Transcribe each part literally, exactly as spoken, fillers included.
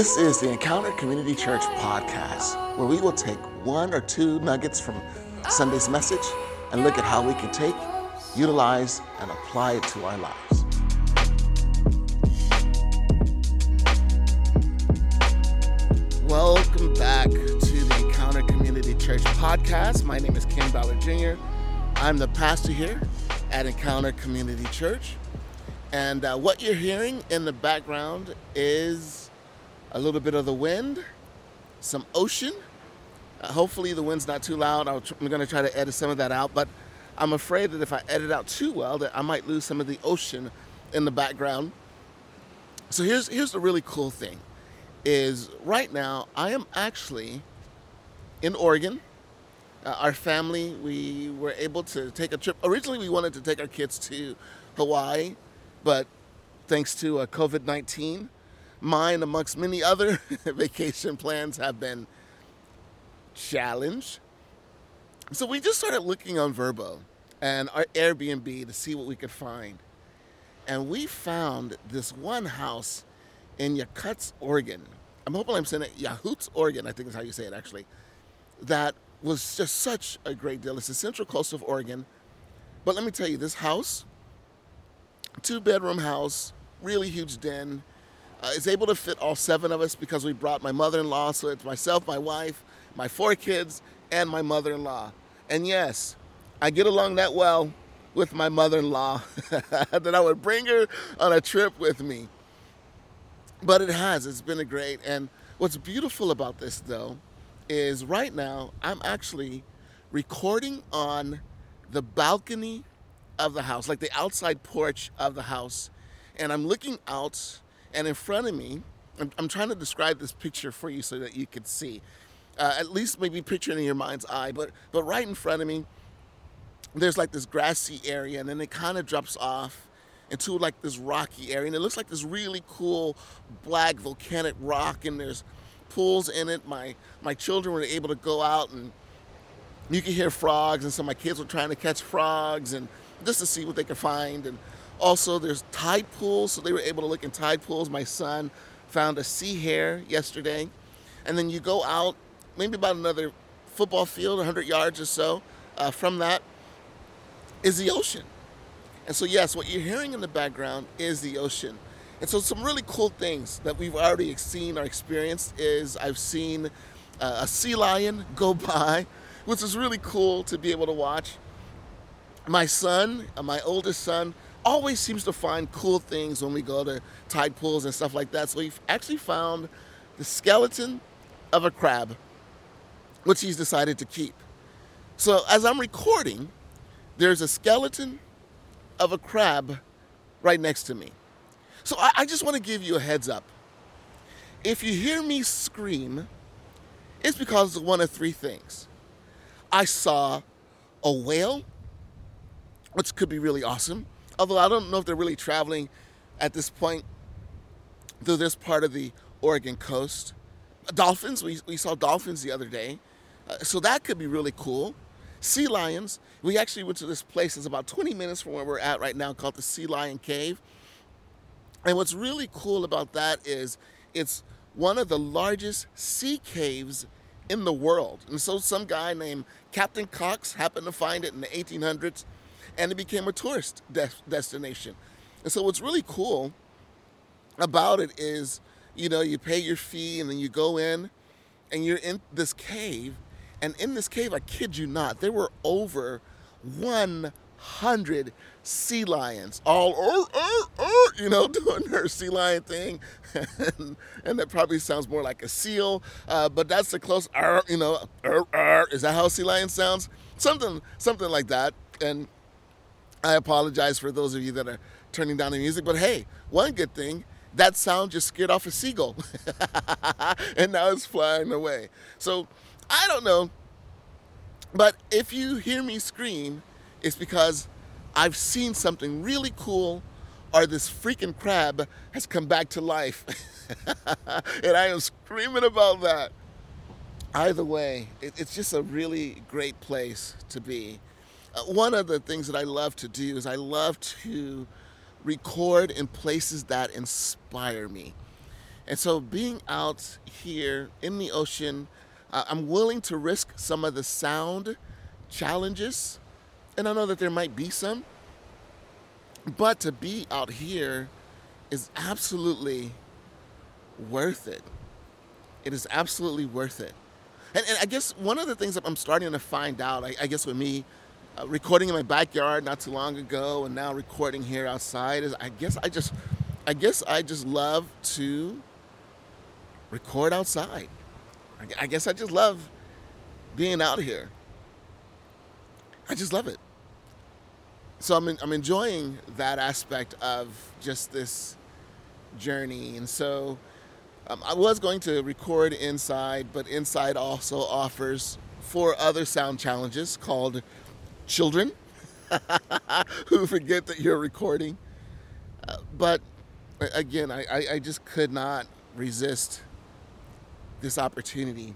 This is the Encounter Community Church podcast, where we will take one or two nuggets from Sunday's message and look at how we can take, utilize, and apply it to our lives. Welcome back to the Encounter Community Church podcast. My name is Kim Ballard, Junior I'm the pastor here at Encounter Community Church. And uh, what you're hearing in the background is a little bit of the wind, some ocean. Uh, hopefully the wind's not too loud. I'll tr- I'm gonna try to edit some of that out, but I'm afraid that if I edit out too well, that I might lose some of the ocean in the background. So here's here's the really cool thing, is right now I am actually in Oregon. Uh, our family, we were able to take a trip. Originally we wanted to take our kids to Hawaii, but thanks to uh, covid nineteen, mine, amongst many other vacation plans, have been challenged. So we just started looking on Vrbo and our Airbnb to see what we could find. And we found this one house in Yachats, Oregon. I'm hoping I'm saying it, Yachats, Oregon, I think is how you say it actually. That was just such a great deal. It's the central coast of Oregon. But let me tell you, this house, two bedroom house, really huge den. Uh, it's able to fit all seven of us because we brought my mother-in-law, so it's myself, my wife, my four kids, and my mother-in-law. And yes, I get along that well with my mother-in-law that I would bring her on a trip with me. But it has, it's been a great, and what's beautiful about this though, is right now, I'm actually recording on the balcony of the house, like the outside porch of the house, and I'm looking out. And in front of me, I'm, I'm trying to describe this picture for you so that you could see. Uh, at least maybe picture it in your mind's eye. But but right in front of me, there's like this grassy area. And then it kind of drops off into like this rocky area. And it looks like this really cool black volcanic rock. And there's pools in it. My, my children were able to go out and you could hear frogs. And so my kids were trying to catch frogs and just to see what they could find. And also, there's tide pools, so they were able to look in tide pools. My son found a sea hare yesterday. And then you go out, maybe about another football field, one hundred yards or so uh, from that, is the ocean. And so, yes, what you're hearing in the background is the ocean. And so some really cool things that we've already seen or experienced is I've seen uh, a sea lion go by, which is really cool to be able to watch. My son, uh, my oldest son, always seems to find cool things when we go to tide pools and stuff like that. So we've actually found the skeleton of a crab, which he's decided to keep. So as I'm recording, there's a skeleton of a crab right next to me. So I, I just want to give you a heads up. If you hear me scream, it's because of one of three things. I saw a whale, which could be really awesome. Although I don't know if they're really traveling at this point through this part of the Oregon coast. Dolphins, we, we saw dolphins the other day. Uh, so that could be really cool. Sea lions, we actually went to this place that's about twenty minutes from where we're at right now called the Sea Lion Cave. And what's really cool about that is it's one of the largest sea caves in the world. And so some guy named Captain Cox happened to find it in the eighteen hundreds. And it became a tourist de- destination. And so what's really cool about it is, you know, you pay your fee and then you go in and you're in this cave. And in this cave, I kid you not, there were over one hundred sea lions, all, oh, oh, oh, you know, doing their sea lion thing. and, and that probably sounds more like a seal, uh, but that's the close, oh, you know, oh, oh, is that how sea lion sounds? Something, something like that. And I apologize for those of you that are turning down the music, but hey, one good thing, that sound just scared off a seagull, and now it's flying away. So I don't know, but if you hear me scream, it's because I've seen something really cool, or this freaking crab has come back to life, and I am screaming about that. Either way, it's just a really great place to be. Uh, one of the things that I love to do is I love to record in places that inspire me. And so being out here in the ocean, uh, I'm willing to risk some of the sound challenges. And I know that there might be some, but to be out here is absolutely worth it. It is absolutely worth it. And, and I guess one of the things that I'm starting to find out, I, I guess with me uh, recording in my backyard not too long ago and now recording here outside, is I guess I just, I guess I just love to record outside. I, I guess I just love being out here. I just love it. So I'm, I'm enjoying that aspect of just this journey. And so um, I was going to record inside, but inside also offers four other sound challenges called children who forget that you're recording. Uh, but again, I, I, I just could not resist this opportunity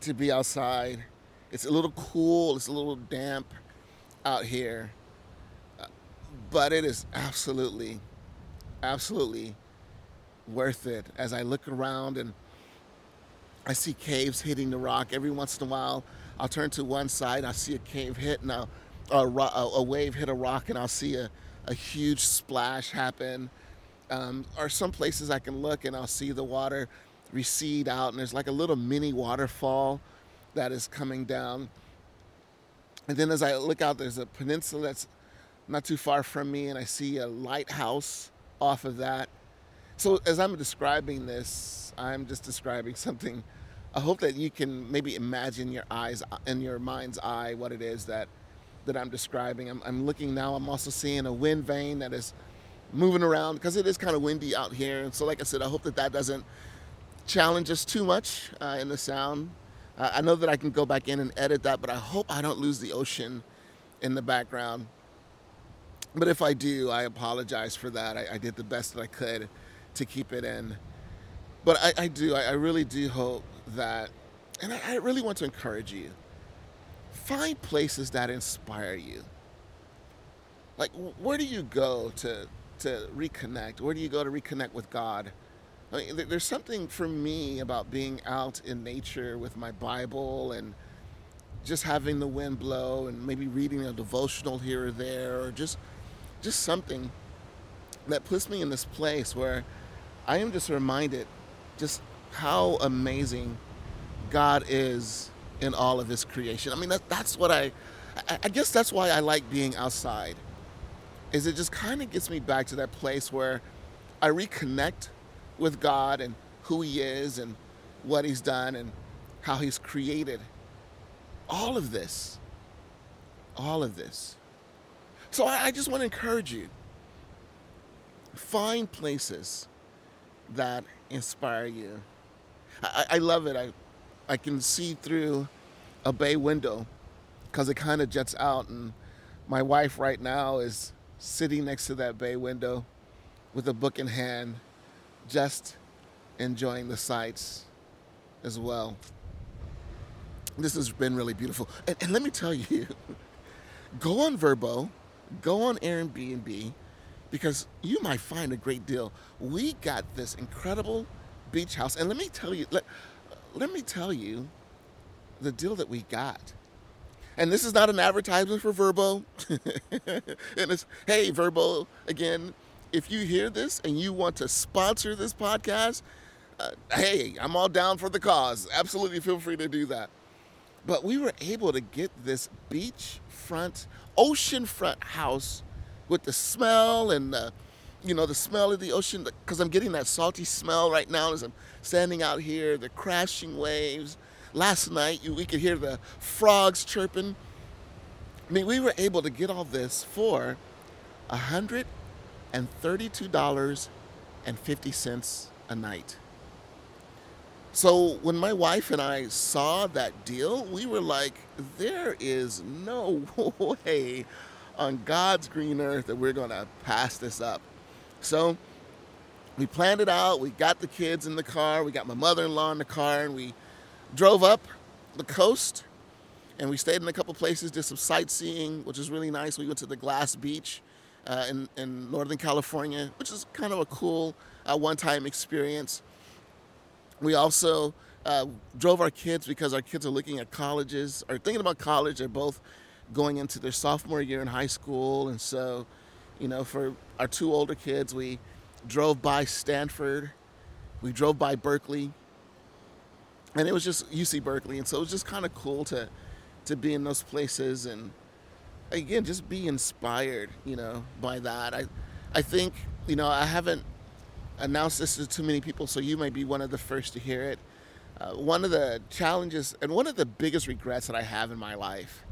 to be outside. It's a little cool, it's a little damp out here, uh, but it is absolutely, absolutely worth it. As I look around and I see caves hitting the rock, every once in a while I'll turn to one side and I'll see a cave hit, and I'll, a, ro- a wave hit a rock, and I'll see a, a huge splash happen. Um, or some places I can look and I'll see the water recede out, and there's like a little mini waterfall that is coming down. And then as I look out, there's a peninsula that's not too far from me, and I see a lighthouse off of that. So as I'm describing this, I'm just describing something. I hope that you can maybe imagine your eyes in your mind's eye what it is that that I'm describing. I'm, I'm looking now. I'm also seeing a wind vane that is moving around, because it is kind of windy out here. And so, like I said, I hope that that doesn't challenge us too much uh, in the sound. Uh, I know that I can go back in and edit that, but I hope I don't lose the ocean in the background. But if I do, I apologize for that. I, I did the best that I could to keep it in. But I, I do, I, I really do hope that, and I, I really want to encourage you, find places that inspire you. Like, where do you go to, to reconnect? Where do you go to reconnect with God? I mean, there's something for me about being out in nature with my Bible and just having the wind blow and maybe reading a devotional here or there, or just just something that puts me in this place where I am just reminded just how amazing God is in all of his creation. I mean, that, that's what I, I guess that's why I like being outside, is it just kind of gets me back to that place where I reconnect with God and who he is and what he's done and how he's created all of this, all of this. So I, I just want to encourage you, find places that inspire you. I, I love it. I, I can see through a bay window because it kind of juts out, and my wife right now is sitting next to that bay window with a book in hand, just enjoying the sights as well. This has been really beautiful. And, and let me tell you, go on Vrbo, go on Airbnb, because you might find a great deal. We got this incredible beach house. And let me tell you, let, let me tell you the deal that we got. And this is not an advertisement for Vrbo. And it's, hey, Vrbo, again, if you hear this and you want to sponsor this podcast, uh, hey, I'm all down for the cause. Absolutely feel free to do that. But we were able to get this beachfront, oceanfront house with the smell and the, you know, the smell of the ocean, because I'm getting that salty smell right now as I'm standing out here, the crashing waves. Last night, we could hear the frogs chirping. I mean, we were able to get all this for a hundred and thirty-two dollars and fifty cents a night. So when my wife and I saw that deal, we were like, there is no way on God's green earth that we're going to pass this up. So we planned it out. We got the kids in the car. We got my mother-in-law in the car, and we drove up the coast, and we stayed in a couple places, did some sightseeing, which is really nice. We went to the Glass Beach. Uh, in, in Northern California, which is kind of a cool a one-time experience. We also uh, drove our kids because our kids are looking at colleges or thinking about college. They're both going into their sophomore year in high school. And so, you know, for our two older kids, we drove by Stanford. We drove by Berkeley. And it was just U C Berkeley. And so it was just kind of cool to to be in those places and, again, just be inspired, you know, by that. I, I think, you know, I haven't announced this to too many people, so you may be one of the first to hear it. Uh, one of the challenges and one of the biggest regrets that I have in my life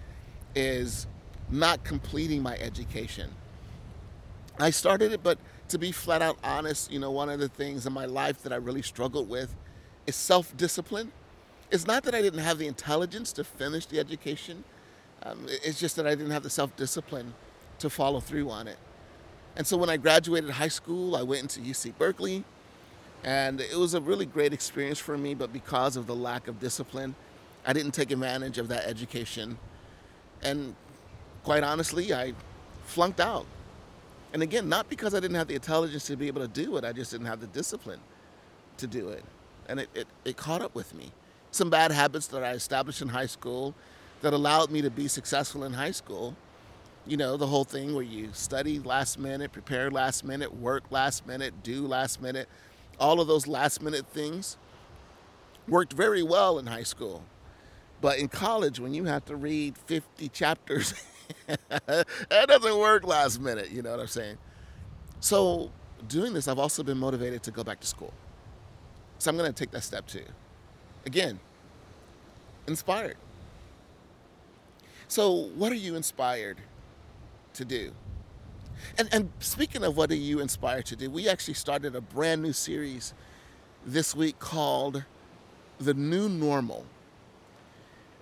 is not completing my education. I started it, but to be flat out honest, you know, one of the things in my life that I really struggled with is self-discipline. It's not that I didn't have the intelligence to finish the education. Um, it's just that I didn't have the self-discipline to follow through on it. And so when I graduated high school, I went into U C Berkeley, and it was a really great experience for me, but because of the lack of discipline, I didn't take advantage of that education. And quite honestly, I flunked out. And again, not because I didn't have the intelligence to be able to do it, I just didn't have the discipline to do it. And it, it, it caught up with me. Some bad habits that I established in high school that allowed me to be successful in high school. You know, the whole thing where you study last minute, prepare last minute, work last minute, do last minute. All of those last minute things worked very well in high school. But in college, when you have to read fifty chapters, that doesn't work last minute, you know what I'm saying? So doing this, I've also been motivated to go back to school. So I'm going to take that step too. Again, inspired. So what are you inspired to do? And and speaking of what are you inspired to do, we actually started a brand new series this week called The New Normal.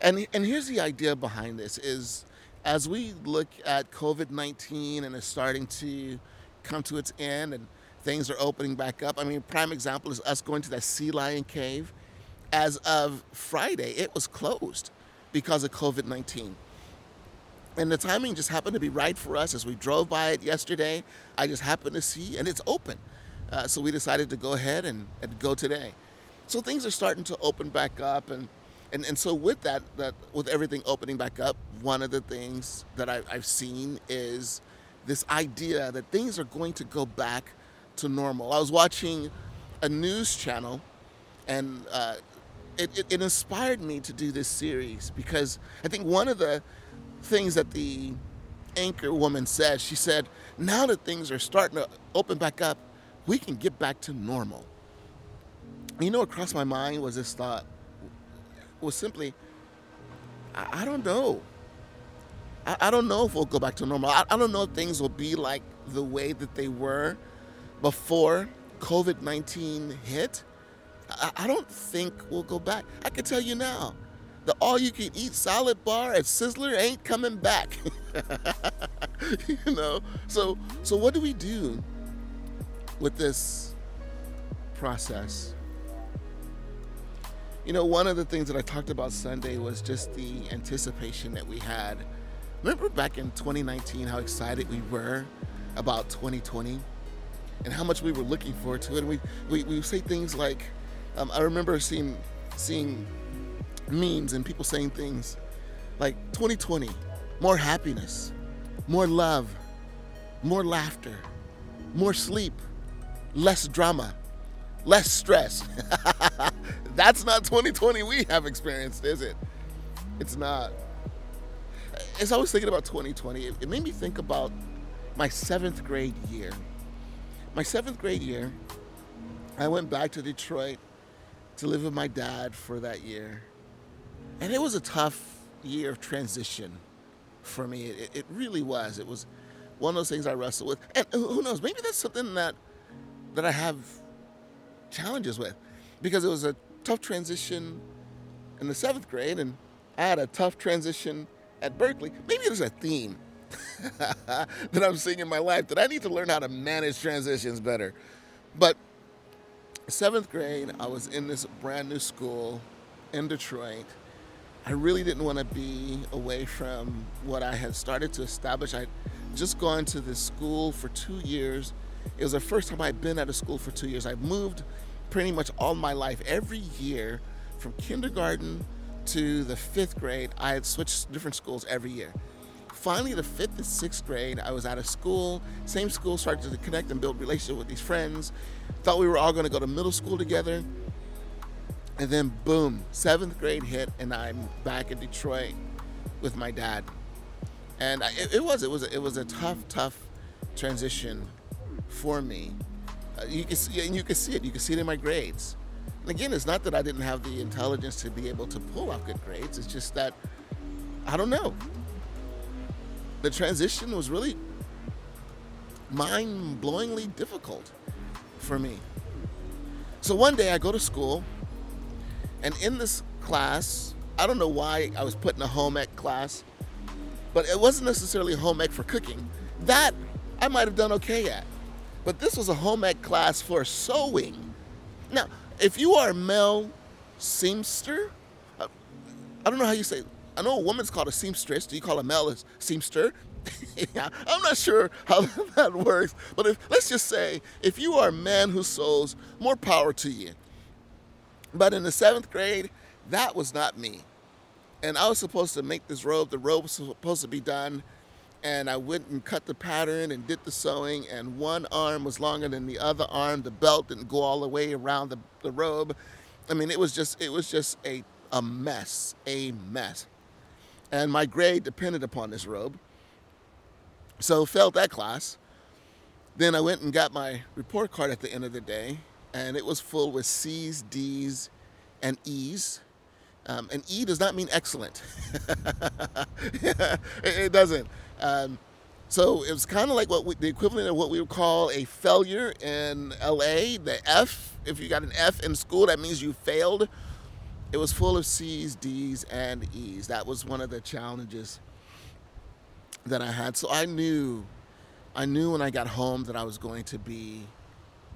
And and here's the idea behind this is as we look at covid nineteen and it's starting to come to its end and things are opening back up. I mean, prime example is us going to that sea lion cave. As of Friday, it was closed because of covid nineteen. And the timing just happened to be right for us as we drove by it yesterday. I just happened to see, and it's open. Uh, so we decided to go ahead and, and go today. So things are starting to open back up. And, and, and so with that, that, with everything opening back up, one of the things that I, I've seen is this idea that things are going to go back to normal. I was watching a news channel, and uh, it, it, it inspired me to do this series because I think one of the things that the anchor woman said, she said, now that things are starting to open back up, we can get back to normal. You know, what crossed my mind was this thought, was simply, I, I don't know. I, I don't know if we'll go back to normal. I, I don't know if things will be like the way that they were before covid nineteen hit. I, I don't think we'll go back. I can tell you now. The all-you-can-eat salad bar at Sizzler ain't coming back, you know? So so what do we do with this process? You know, one of the things that I talked about Sunday was just the anticipation that we had. Remember back in twenty nineteen, how excited we were about twenty twenty and how much we were looking forward to it? And we, we, we say things like, um, I remember seeing seeing... memes and people saying things like twenty twenty, more happiness, more love, more laughter, more sleep, less drama, less stress. That's not twenty twenty we have experienced, is it? It's not. As I was thinking about twenty twenty, it made me think about my seventh grade year. My seventh grade year, I went back to Detroit to live with my dad for that year. And it was a tough year of transition for me. It, it really was. It was one of those things I wrestled with. And who knows, maybe that's something that that I have challenges with because it was a tough transition in the seventh grade and I had a tough transition at Berkeley. Maybe there's a theme that I'm seeing in my life that I need to learn how to manage transitions better. But seventh grade, I was in this brand new school in Detroit. I really didn't want to be away from what I had started to establish. I'd just gone to this school for two years It was the first time I'd been out of school for two years. I've moved pretty much all my life. Every year, from kindergarten to the fifth grade, I had switched different schools every year. Finally, the fifth and sixth grade, I was out of school. Same school, started to connect and build relationships with these friends. Thought we were all going to go to middle school together. And then, boom, seventh grade hit, and I'm back in Detroit with my dad. And I, it, it was, it was, it was a tough, tough transition for me. Uh, you can see, and you can see it. You can see it in my grades. And again, it's not that I didn't have the intelligence to be able to pull off good grades. It's just that I don't know. The transition was really mind-blowingly difficult for me. So one day I go to school, and in this class, I don't know why I was put in a home ec class, but it wasn't necessarily home ec for cooking. That I might have done okay at. But this was a home ec class for sewing. Now, if you are a male seamster, I don't know how you say it. I know a woman's called a seamstress. Do you call a male a seamster? Yeah, I'm not sure how that works. But if, let's just say, if you are a man who sews, more power to you. But in the seventh grade, that was not me. And I was supposed to make this robe. The robe was supposed to be done. And I went and cut the pattern and did the sewing. And one arm was longer than the other arm. The belt didn't go all the way around the, the robe. I mean, it was just it was just a, a mess, a mess. And my grade depended upon this robe. So failed that class. Then I went and got my report card at the end of the day, and it was full with C's, D's, and E's. Um, and E does not mean excellent. it, it doesn't. Um, so it was kind of like what we, the equivalent of what we would call a failure in L A, the F. If you got an F in school, that means you failed. It was full of C's, D's, and E's. That was one of the challenges that I had. So I knew, I knew when I got home that I was going to be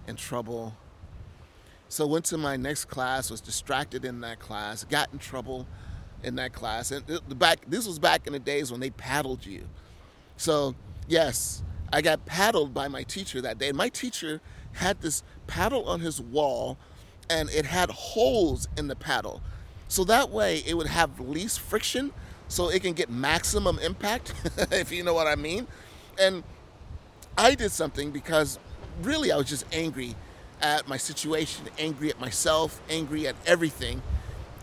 in trouble. So went to my next class, was distracted in that class, got in trouble in that class. And the back, this was back in the days when they paddled you. So yes, I got paddled by my teacher that day. And my teacher had this paddle on his wall, and it had holes in the paddle. So that way it would have least friction so it can get maximum impact, if you know what I mean. And I did something because really I was just angry at my situation, angry at myself, angry at everything.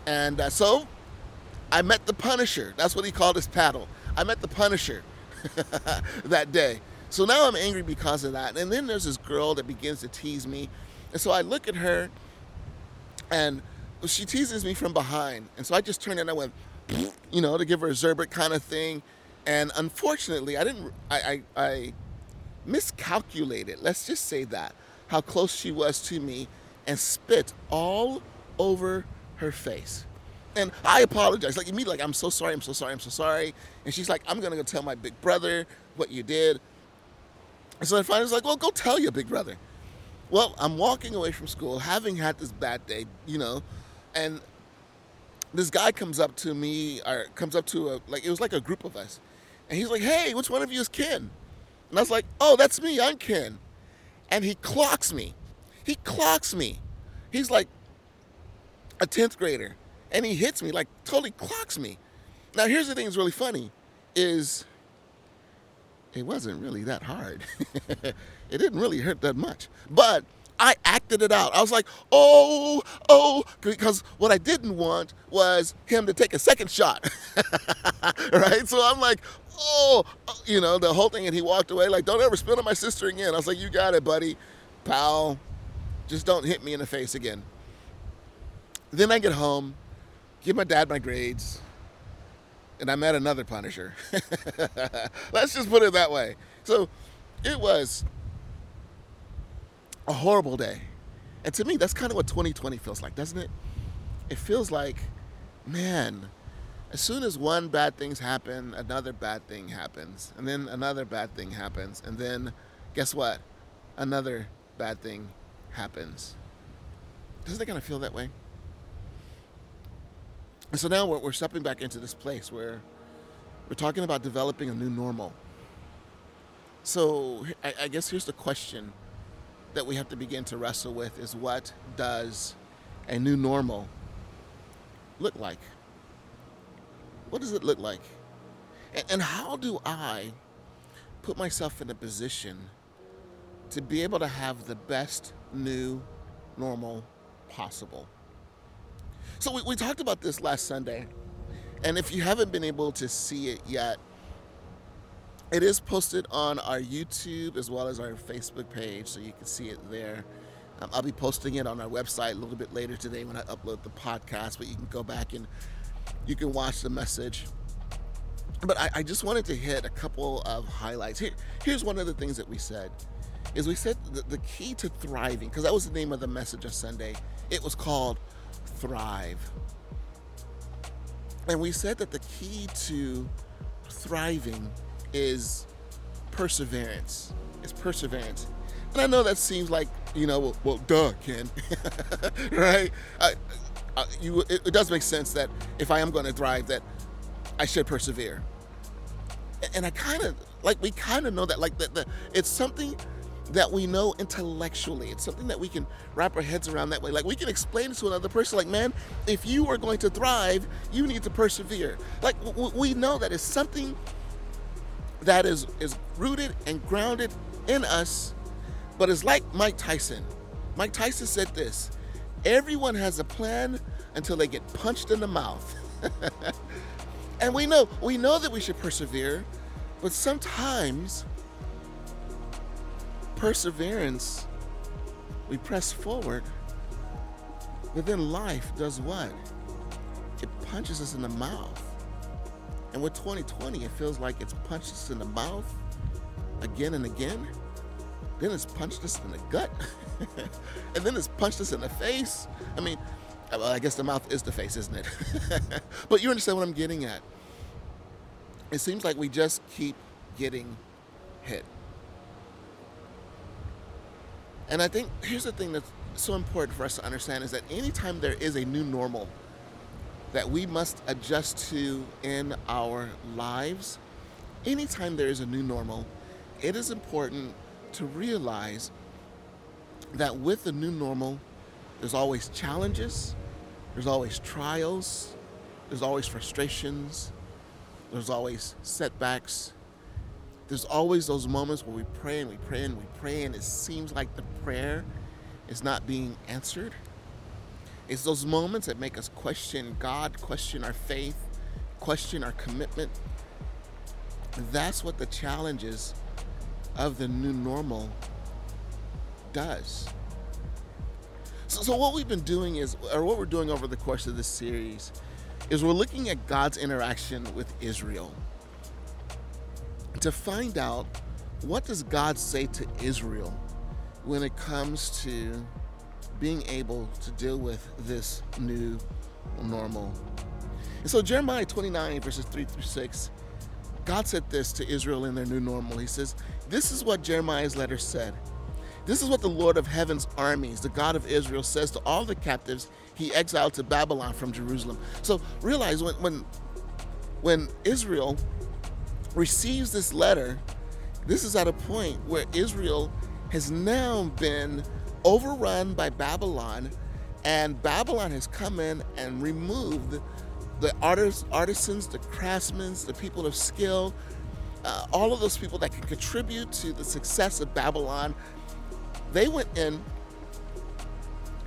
And uh, so I met the Punisher. That's what he called his paddle. I met the Punisher that day. So now I'm angry because of that. And then there's this girl that begins to tease me. And so I look at her, and she teases me from behind. And so I just turned and I went, you know, to give her a Zerbert kind of thing. And unfortunately, I didn't, I, I, I miscalculated, let's just say that, how close she was to me, and spit all over her face. And I apologized, like immediately, like, I'm so sorry, I'm so sorry, I'm so sorry. And she's like, I'm going to go tell my big brother what you did. And so I finally was like, well, go tell your big brother. Well, I'm walking away from school, having had this bad day, you know, and this guy comes up to me, or comes up to a, like, it was like a group of us. And he's like, hey, which one of you is Ken? And I was like, oh, that's me, I'm Ken. And he clocks me. He clocks me. He's like a tenth grader. And he hits me, like, totally clocks me. Now, here's the thing that's really funny, is it wasn't really that hard. It didn't really hurt that much. But I acted it out. I was like, oh, oh, because what I didn't want was him to take a second shot, right? So I'm like, oh, you know, the whole thing. And he walked away like, don't ever spit on my sister again. I was like, you got it, buddy, pal. Just don't hit me in the face again. Then I get home, give my dad my grades, and I met another Punisher. Let's just put it that way. So it was a horrible day. And to me, that's kind of what twenty twenty feels like, doesn't it? It feels like, man, as soon as one bad thing's happened, another bad thing happens. And then another bad thing happens. And then, guess what? Another bad thing happens. Doesn't it kind of feel that way? And so now we're, we're stepping back into this place where we're talking about developing a new normal. So I, I guess here's the question that we have to begin to wrestle with is, what does a new normal look like? What does it look like? And, and how do I put myself in a position to be able to have the best new normal possible? So we, we talked about this last Sunday, and if you haven't been able to see it yet, it is posted on our YouTube as well as our Facebook page, so you can see it there. Um, I'll be posting it on our website a little bit later today when I upload the podcast, but you can go back and you can watch the message. But I, I just wanted to hit a couple of highlights. Here, here's one of the things that we said, is we said the, the key to thriving, because that was the name of the message of Sunday. It was called Thrive. And we said that the key to thriving is perseverance. It's perseverance. And I know that seems like, you know, well, well duh, Ken, right? I, I, you, it, it does make sense that if I am going to thrive, that I should persevere. And, and I kind of, like, we kind of know that, like, the, the, it's something that we know intellectually. It's something that we can wrap our heads around that way. Like, we can explain it to another person, like, man, if you are going to thrive, you need to persevere. Like, w- we know that it's something that is, is rooted and grounded in us, but it's like Mike Tyson. Mike Tyson said this: everyone has a plan until they get punched in the mouth. And we know, we know that we should persevere, but sometimes perseverance, we press forward, but then life does what? It punches us in the mouth. And with twenty twenty, it feels like it's punched us in the mouth again and again. Then it's punched us in the gut. And then it's punched us in the face. I mean, well, I guess the mouth is the face, isn't it? But you understand what I'm getting at. It seems like we just keep getting hit. And I think here's the thing that's so important for us to understand, is that anytime there is a new normal that we must adjust to in our lives, anytime there is a new normal, it is important to realize that with the new normal, there's always challenges, there's always trials, there's always frustrations, there's always setbacks, there's always those moments where we pray and we pray and we pray and it seems like the prayer is not being answered. It's those moments that make us question God, question our faith, question our commitment. That's what the challenges of the new normal does. So, so what we've been doing is, or what we're doing over the course of this series, is we're looking at God's interaction with Israel to find out, what does God say to Israel when it comes to being able to deal with this new normal. And so Jeremiah twenty-nine, verses three through six, God said this to Israel in their new normal. He says, this is what Jeremiah's letter said. This is what the Lord of heaven's armies, the God of Israel, says to all the captives he exiled to Babylon from Jerusalem. So realize when when, when Israel receives this letter, this is at a point where Israel has now been overrun by Babylon, and Babylon has come in and removed the artists, artisans, the craftsmen, the people of skill, uh, all of those people that can contribute to the success of Babylon. They went in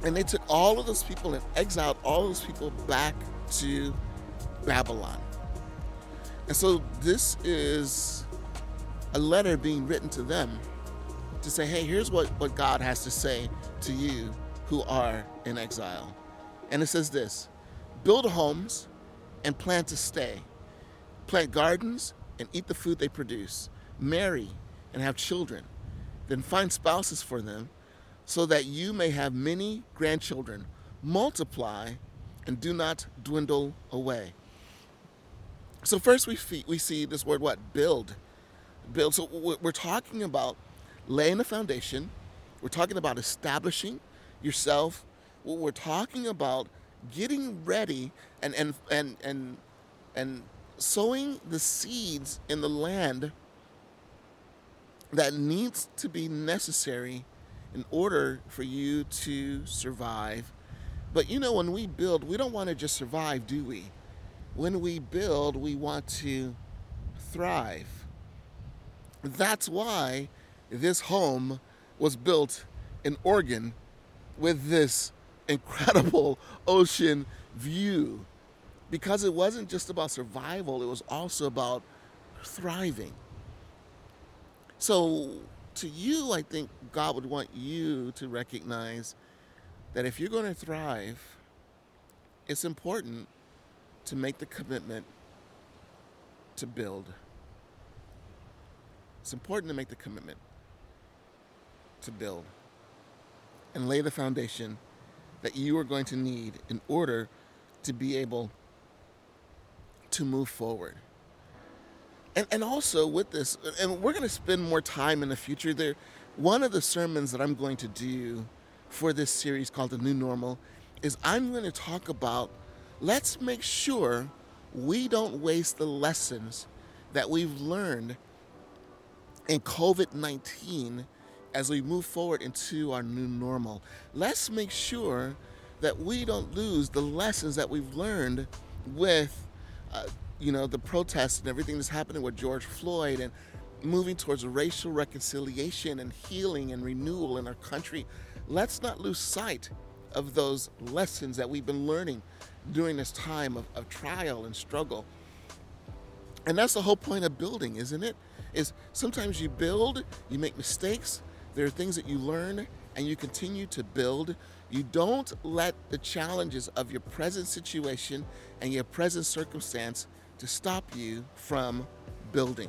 and they took all of those people and exiled all of those people back to Babylon. And so this is a letter being written to them to say, hey, here's what, what God has to say to you who are in exile. And it says this: build homes and plan to stay. Plant gardens and eat the food they produce. Marry and have children. Then find spouses for them, so that you may have many grandchildren. Multiply and do not dwindle away. So first we see, we see this word, what? Build. Build. So we're talking about laying the foundation. We're talking about establishing yourself. We're talking about getting ready and and and and, and sowing the seeds in the land that needs to be necessary in order for you to survive. But you know, when we build, we don't want to just survive, do we? When we build, we want to thrive. That's why this home was built in Oregon with this incredible ocean view, because it wasn't just about survival, it was also about thriving. So to you, I think God would want you to recognize that if you're going to thrive, it's important to make the commitment to build. It's important to make the commitment to build and lay the foundation that you are going to need in order to be able to move forward. And and also with this, and we're going to spend more time in the future there. One of the sermons that I'm going to do for this series called The New Normal is I'm going to talk about, let's make sure we don't waste the lessons that we've learned in covid nineteen as we move forward into our new normal. Let's make sure that we don't lose the lessons that we've learned with, uh, you know, the protests and everything that's happening with George Floyd, and moving towards racial reconciliation and healing and renewal in our country. Let's not lose sight of those lessons that we've been learning during this time of, of trial and struggle. And that's the whole point of building, isn't it? Is sometimes you build, you make mistakes, there are things that you learn, and you continue to build. You don't let the challenges of your present situation and your present circumstance to stop you from building.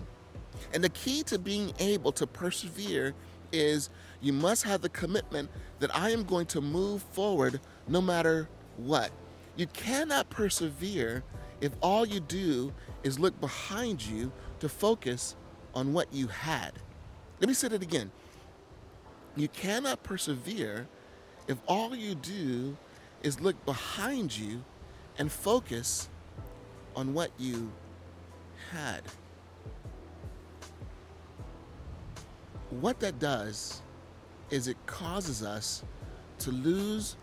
And the key to being able to persevere is you must have the commitment that I am going to move forward no matter what. You cannot persevere if all you do is look behind you to focus on what you had. Let me say that again. You cannot persevere if all you do is look behind you and focus on what you had. What that does is it causes us to lose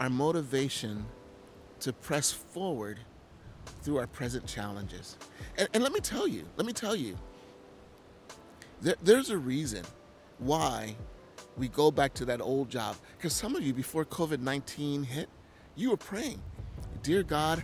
our motivation to press forward through our present challenges. And, and let me tell you, let me tell you, there, there's a reason why we go back to that old job. Because some of you, before covid nineteen hit, you were praying, dear God,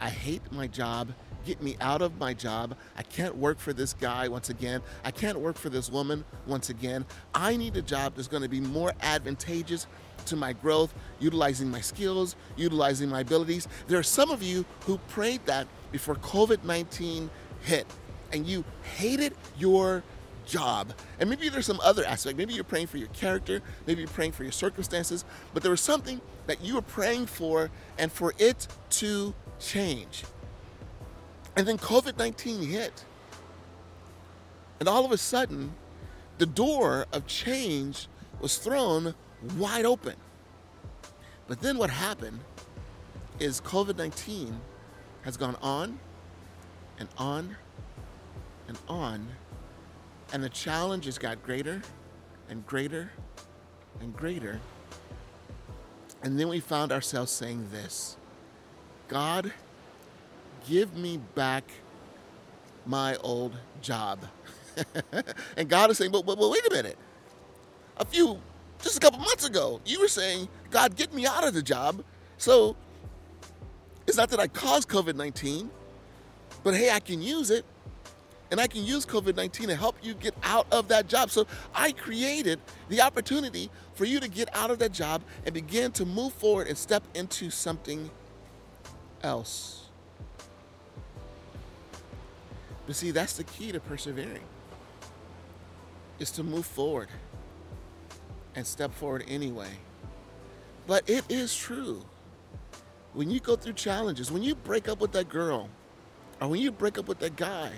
I hate my job. Get me out of my job. I can't work for this guy once again. I can't work for this woman once again. I need a job that's going to be more advantageous to my growth, utilizing my skills, utilizing my abilities. There are some of you who prayed that before covid nineteen hit, and you hated your job. And maybe there's some other aspect. Maybe you're praying for your character. Maybe you're praying for your circumstances. But there was something that you were praying for, and for it to change. And then covid nineteen hit. And all of a sudden, the door of change was thrown wide open. But then what happened is covid nineteen has gone on and on and on. And the challenges got greater and greater and greater. And then we found ourselves saying this, God, give me back my old job. And God is saying, but, but, but wait a minute. A few, just a couple months ago, you were saying, God, get me out of the job. So it's not that I caused covid nineteen, but hey, I can use it. And I can use covid nineteen to help you get out of that job. So I created the opportunity for you to get out of that job and begin to move forward and step into something else. But see, that's the key to persevering, is to move forward and step forward anyway. But it is true. When you go through challenges, when you break up with that girl, or when you break up with that guy,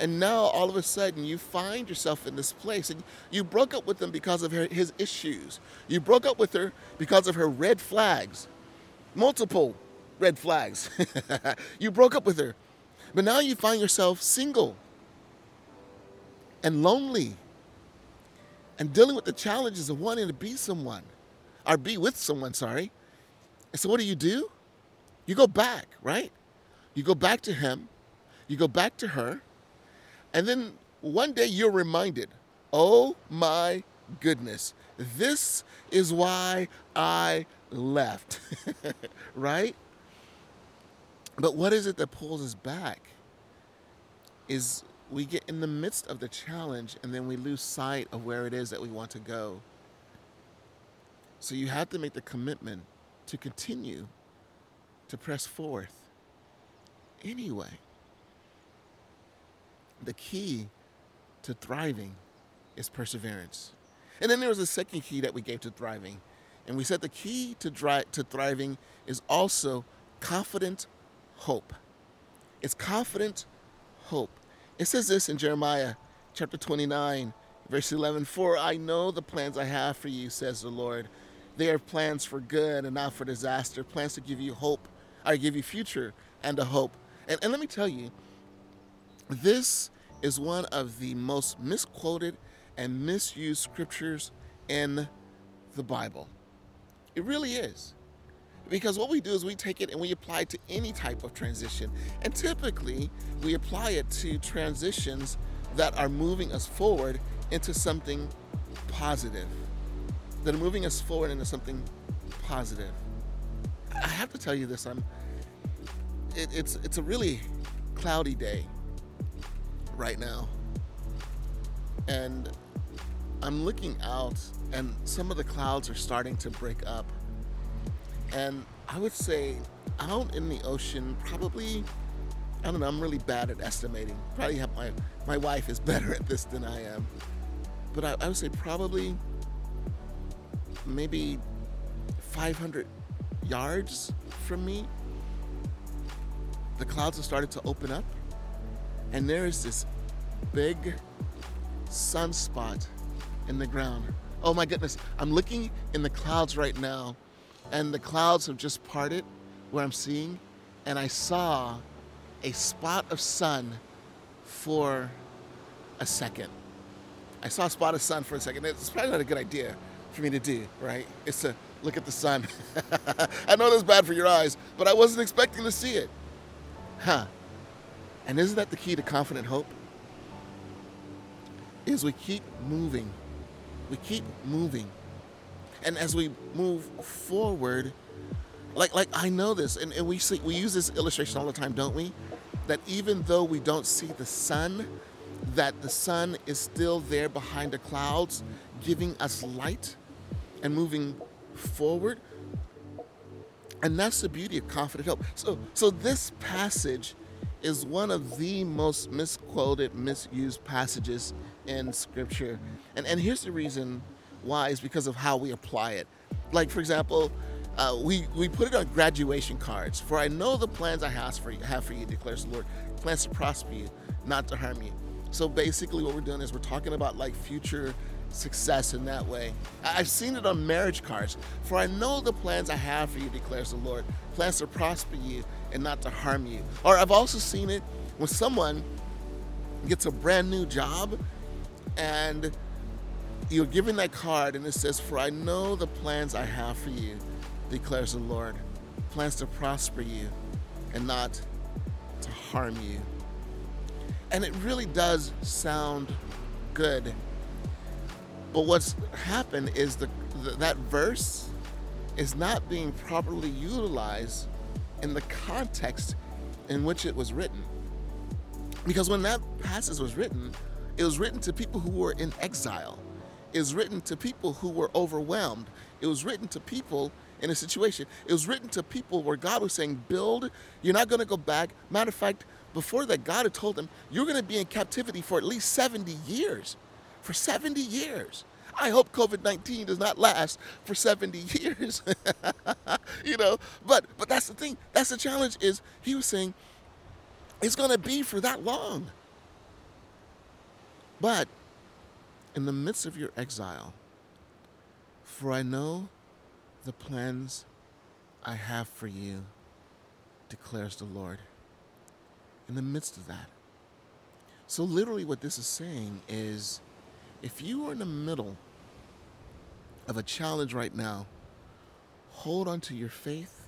and now all of a sudden you find yourself in this place, and you broke up with them because of her, his issues. You broke up with her because of her red flags, multiple red flags. You broke up with her. But now you find yourself single and lonely and dealing with the challenges of wanting to be someone, or be with someone, sorry. And so what do you do? You go back, right? You go back to him, you go back to her, and then one day you're reminded, oh my goodness, this is why I left, right? But what is it that pulls us back? Is we get in the midst of the challenge and then we lose sight of where it is that we want to go. So you have to make the commitment to continue to press forth. Anyway, the key to thriving is perseverance. And then there was a second key that we gave to thriving. And we said the key to dri- to thriving is also confident hope. It's confident hope. It says this in Jeremiah chapter twenty-nine, verse eleven, for I know the plans I have for you, says the Lord. They are plans for good and not for disaster, plans to give you hope, I give you future and a hope. And, and let me tell you, this is one of the most misquoted and misused scriptures in the Bible. It really is. Because what we do is we take it and we apply it to any type of transition. And typically, we apply it to transitions that are moving us forward into something positive. That are moving us forward into something positive. I have to tell you this. I'm, it, it's, it's a really cloudy day right now. And I'm looking out and some of the clouds are starting to break up. And I would say out in the ocean, probably, I don't know, I'm really bad at estimating. Probably have my, my wife is better at this than I am. But I, I would say probably maybe five hundred yards from me, the clouds have started to open up. And there is this big sunspot in the ground. Oh my goodness, I'm looking in the clouds right now. And the clouds have just parted where I'm seeing, and I saw a spot of sun for a second. I saw a spot of sun for a second. It's probably not a good idea for me to do, right? It's to look at the sun. I know that's bad for your eyes, but I wasn't expecting to see it. Huh. And isn't that the key to confident hope? Is we keep moving. We keep moving. And as we move forward, like like I know this, and, and we see, we use this illustration all the time, don't we? That even though we don't see the sun, that the sun is still there behind the clouds, giving us light and moving forward. And that's the beauty of confident hope. So, so this passage is one of the most misquoted, misused passages in Scripture. And, and here's the reason. Why is because of how we apply it. Like, for example, uh, we, we put it on graduation cards. For I know the plans I have for you, have for you, declares the Lord. Plans to prosper you, not to harm you. So basically what we're doing is we're talking about like future success in that way. I've seen it on marriage cards. For I know the plans I have for you, declares the Lord. Plans to prosper you and not to harm you. Or I've also seen it when someone gets a brand new job and you're given that card and it says, for I know the plans I have for you, declares the Lord, plans to prosper you and not to harm you. And it really does sound good. But what's happened is the, the that verse is not being properly utilized in the context in which it was written. Because when that passage was written, it was written to people who were in exile. It was written to people who were overwhelmed. It was written to people in a situation. It was written to people where God was saying, build, you're not going to go back. Matter of fact, before that, God had told them, you're going to be in captivity for at least seventy years. For seventy years. I hope covid nineteen does not last for seventy years. You know, but but that's the thing. That's the challenge is he was saying, it's going to be for that long. But in the midst of your exile, for I know the plans I have for you, declares the Lord. In the midst of that. So literally what this is saying is, if you are in the middle of a challenge right now. Hold on to your faith,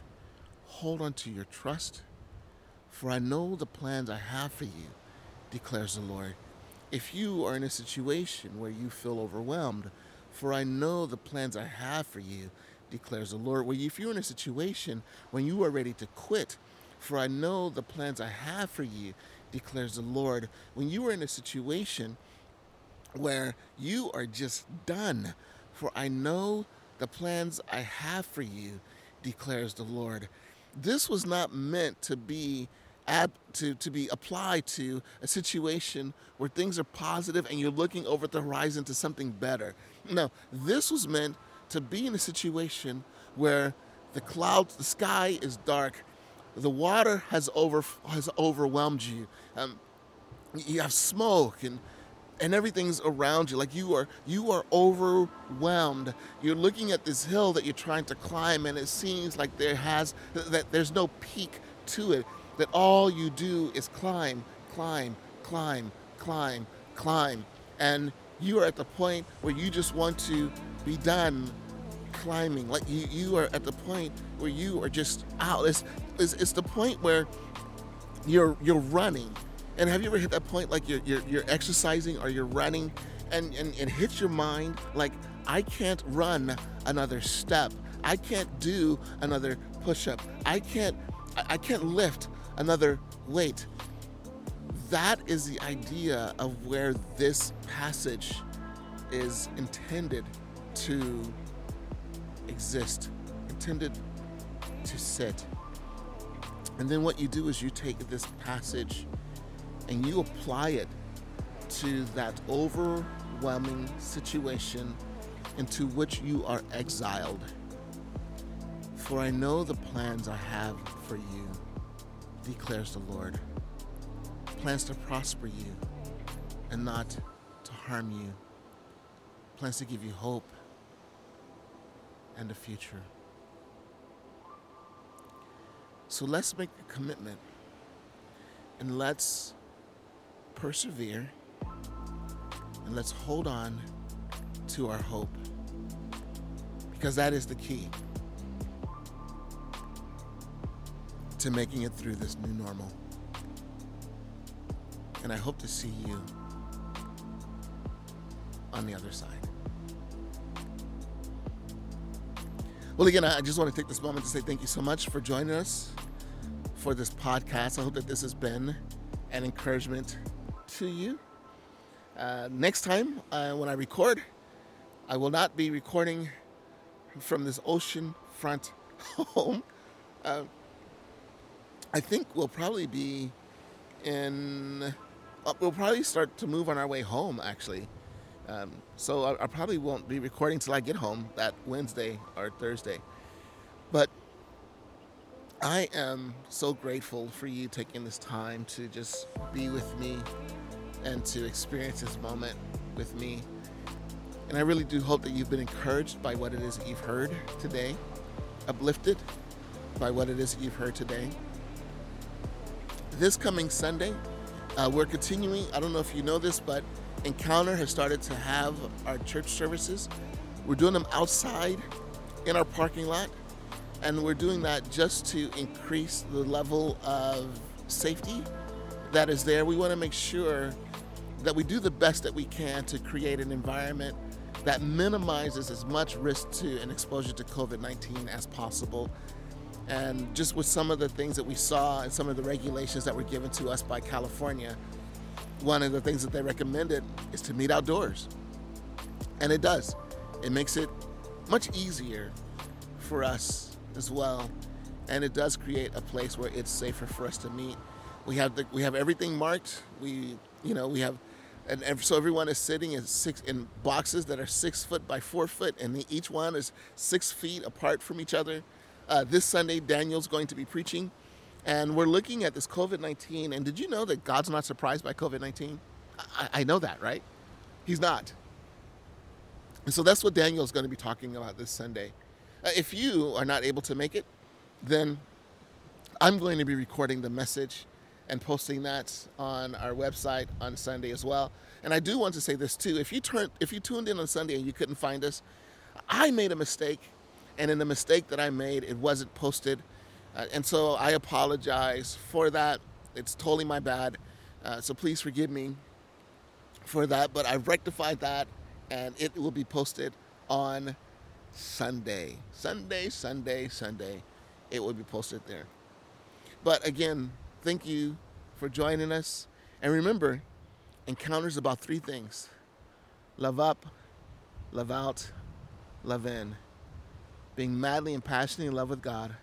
hold on to your trust, for I know the plans I have for you, declares the Lord. If you are in a situation where you feel overwhelmed, for I know the plans I have for you, declares the Lord. Well, if you're in a situation when you are ready to quit, for I know the plans I have for you, declares the Lord. When you are in a situation where you are just done, for I know the plans I have for you, declares the Lord. This was not meant to be ab- to, to be applied to a situation where things are positive and you're looking over the horizon to something better. No, this was meant to be in a situation where the clouds, the sky is dark, the water has over has overwhelmed you. Um, you have smoke and and everything's around you. Like you are you are overwhelmed. You're looking at this hill that you're trying to climb, and it seems like there has that there's no peak to it. That all you do is climb, climb, climb, climb, climb, and you are at the point where you just want to be done climbing. Like you, you are at the point where you are just out. It's, it's, it's the point where you're you're running. And have you ever hit that point, like you're you're, you're exercising or you're running, and and it hits your mind like, I can't run another step. I can't do another push-up. I can't I can't lift another weight. That is the idea of where this passage is intended to exist, intended to sit. And then what you do is you take this passage and you apply it to that overwhelming situation into which you are exiled. For I know the plans I have for you, declares the Lord. Plans to prosper you and not to harm you. Plans to give you hope and a future. So let's make a commitment and let's persevere and let's hold on to our hope, because that is the key to making it through this new normal. And I hope to see you on the other side. Well, again, I just want to take this moment to say thank you so much for joining us for this podcast. I hope that this has been an encouragement to you. Uh, next time uh, when I record, I will not be recording from this oceanfront home. Uh, I think we'll probably be in... Uh, we'll probably start to move on our way home, actually. Um, so I, I probably won't be recording till I get home that Wednesday or Thursday. But I am so grateful for you taking this time to just be with me and to experience this moment with me. And I really do hope that you've been encouraged by what it is that you've heard today, uplifted by what it is that you've heard today. This coming Sunday, uh, we're continuing. I don't know if you know this, but Encounter has started to have our church services. We're doing them outside in our parking lot, and we're doing that just to increase the level of safety that is there. We want to make sure that we do the best that we can to create an environment that minimizes as much risk to and exposure to covid nineteen as possible. And just with some of the things that we saw and some of the regulations that were given to us by California, one of the things that they recommended is to meet outdoors. And it does. It makes it much easier for us as well. And it does create a place where it's safer for us to meet. We have the, we have everything marked. We, you know, we have, and, and so everyone is sitting in six in boxes that are six foot by four foot, and each one is six feet apart from each other. Uh, this Sunday, Daniel's going to be preaching. And we're looking at this covid nineteen, and did you know that God's not surprised by covid nineteen? I, I know that, right? He's not. And so that's what Daniel's going to be talking about this Sunday. Uh, if you are not able to make it, then I'm going to be recording the message and posting that on our website on Sunday as well. And I do want to say this too. If you turned, if you tuned in on Sunday and you couldn't find us, I made a mistake, and in the mistake that I made, it wasn't posted. Uh, and so I apologize for that. It's totally my bad. Uh, so please forgive me for that. But I've rectified that, and it will be posted on Sunday. Sunday, Sunday, Sunday. It will be posted there. But again, thank you for joining us. And remember, Encounter is about three things: love up, love out, love in. Being madly and passionately in love with God.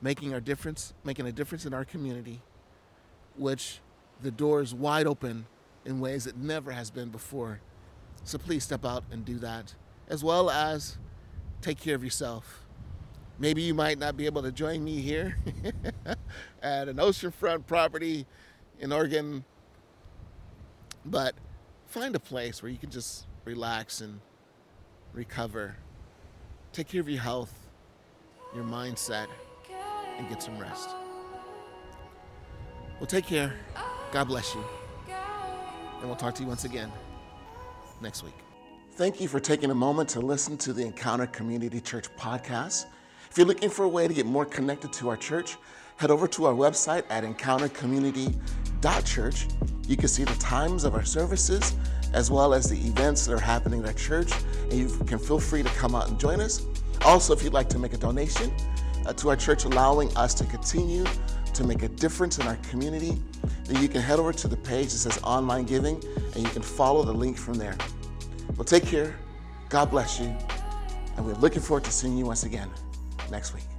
Making our difference, making a difference in our community, which the door is wide open in ways it never has been before. So please step out and do that, as well as take care of yourself. Maybe you might not be able to join me here at an oceanfront property in Oregon, but find a place where you can just relax and recover. Take care of your health, your mindset, and get some rest. Well, take care. God bless you. And we'll talk to you once again next week. Thank you for taking a moment to listen to the Encounter Community Church podcast. If you're looking for a way to get more connected to our church, head over to our website at encounter community dot church. You can see the times of our services as well as the events that are happening at our church, and you can feel free to come out and join us. Also, if you'd like to make a donation to our church, allowing us to continue to make a difference in our community, then you can head over to the page that says online giving, and you can follow the link from there. Well, take care. God bless you. And we're looking forward to seeing you once again next week.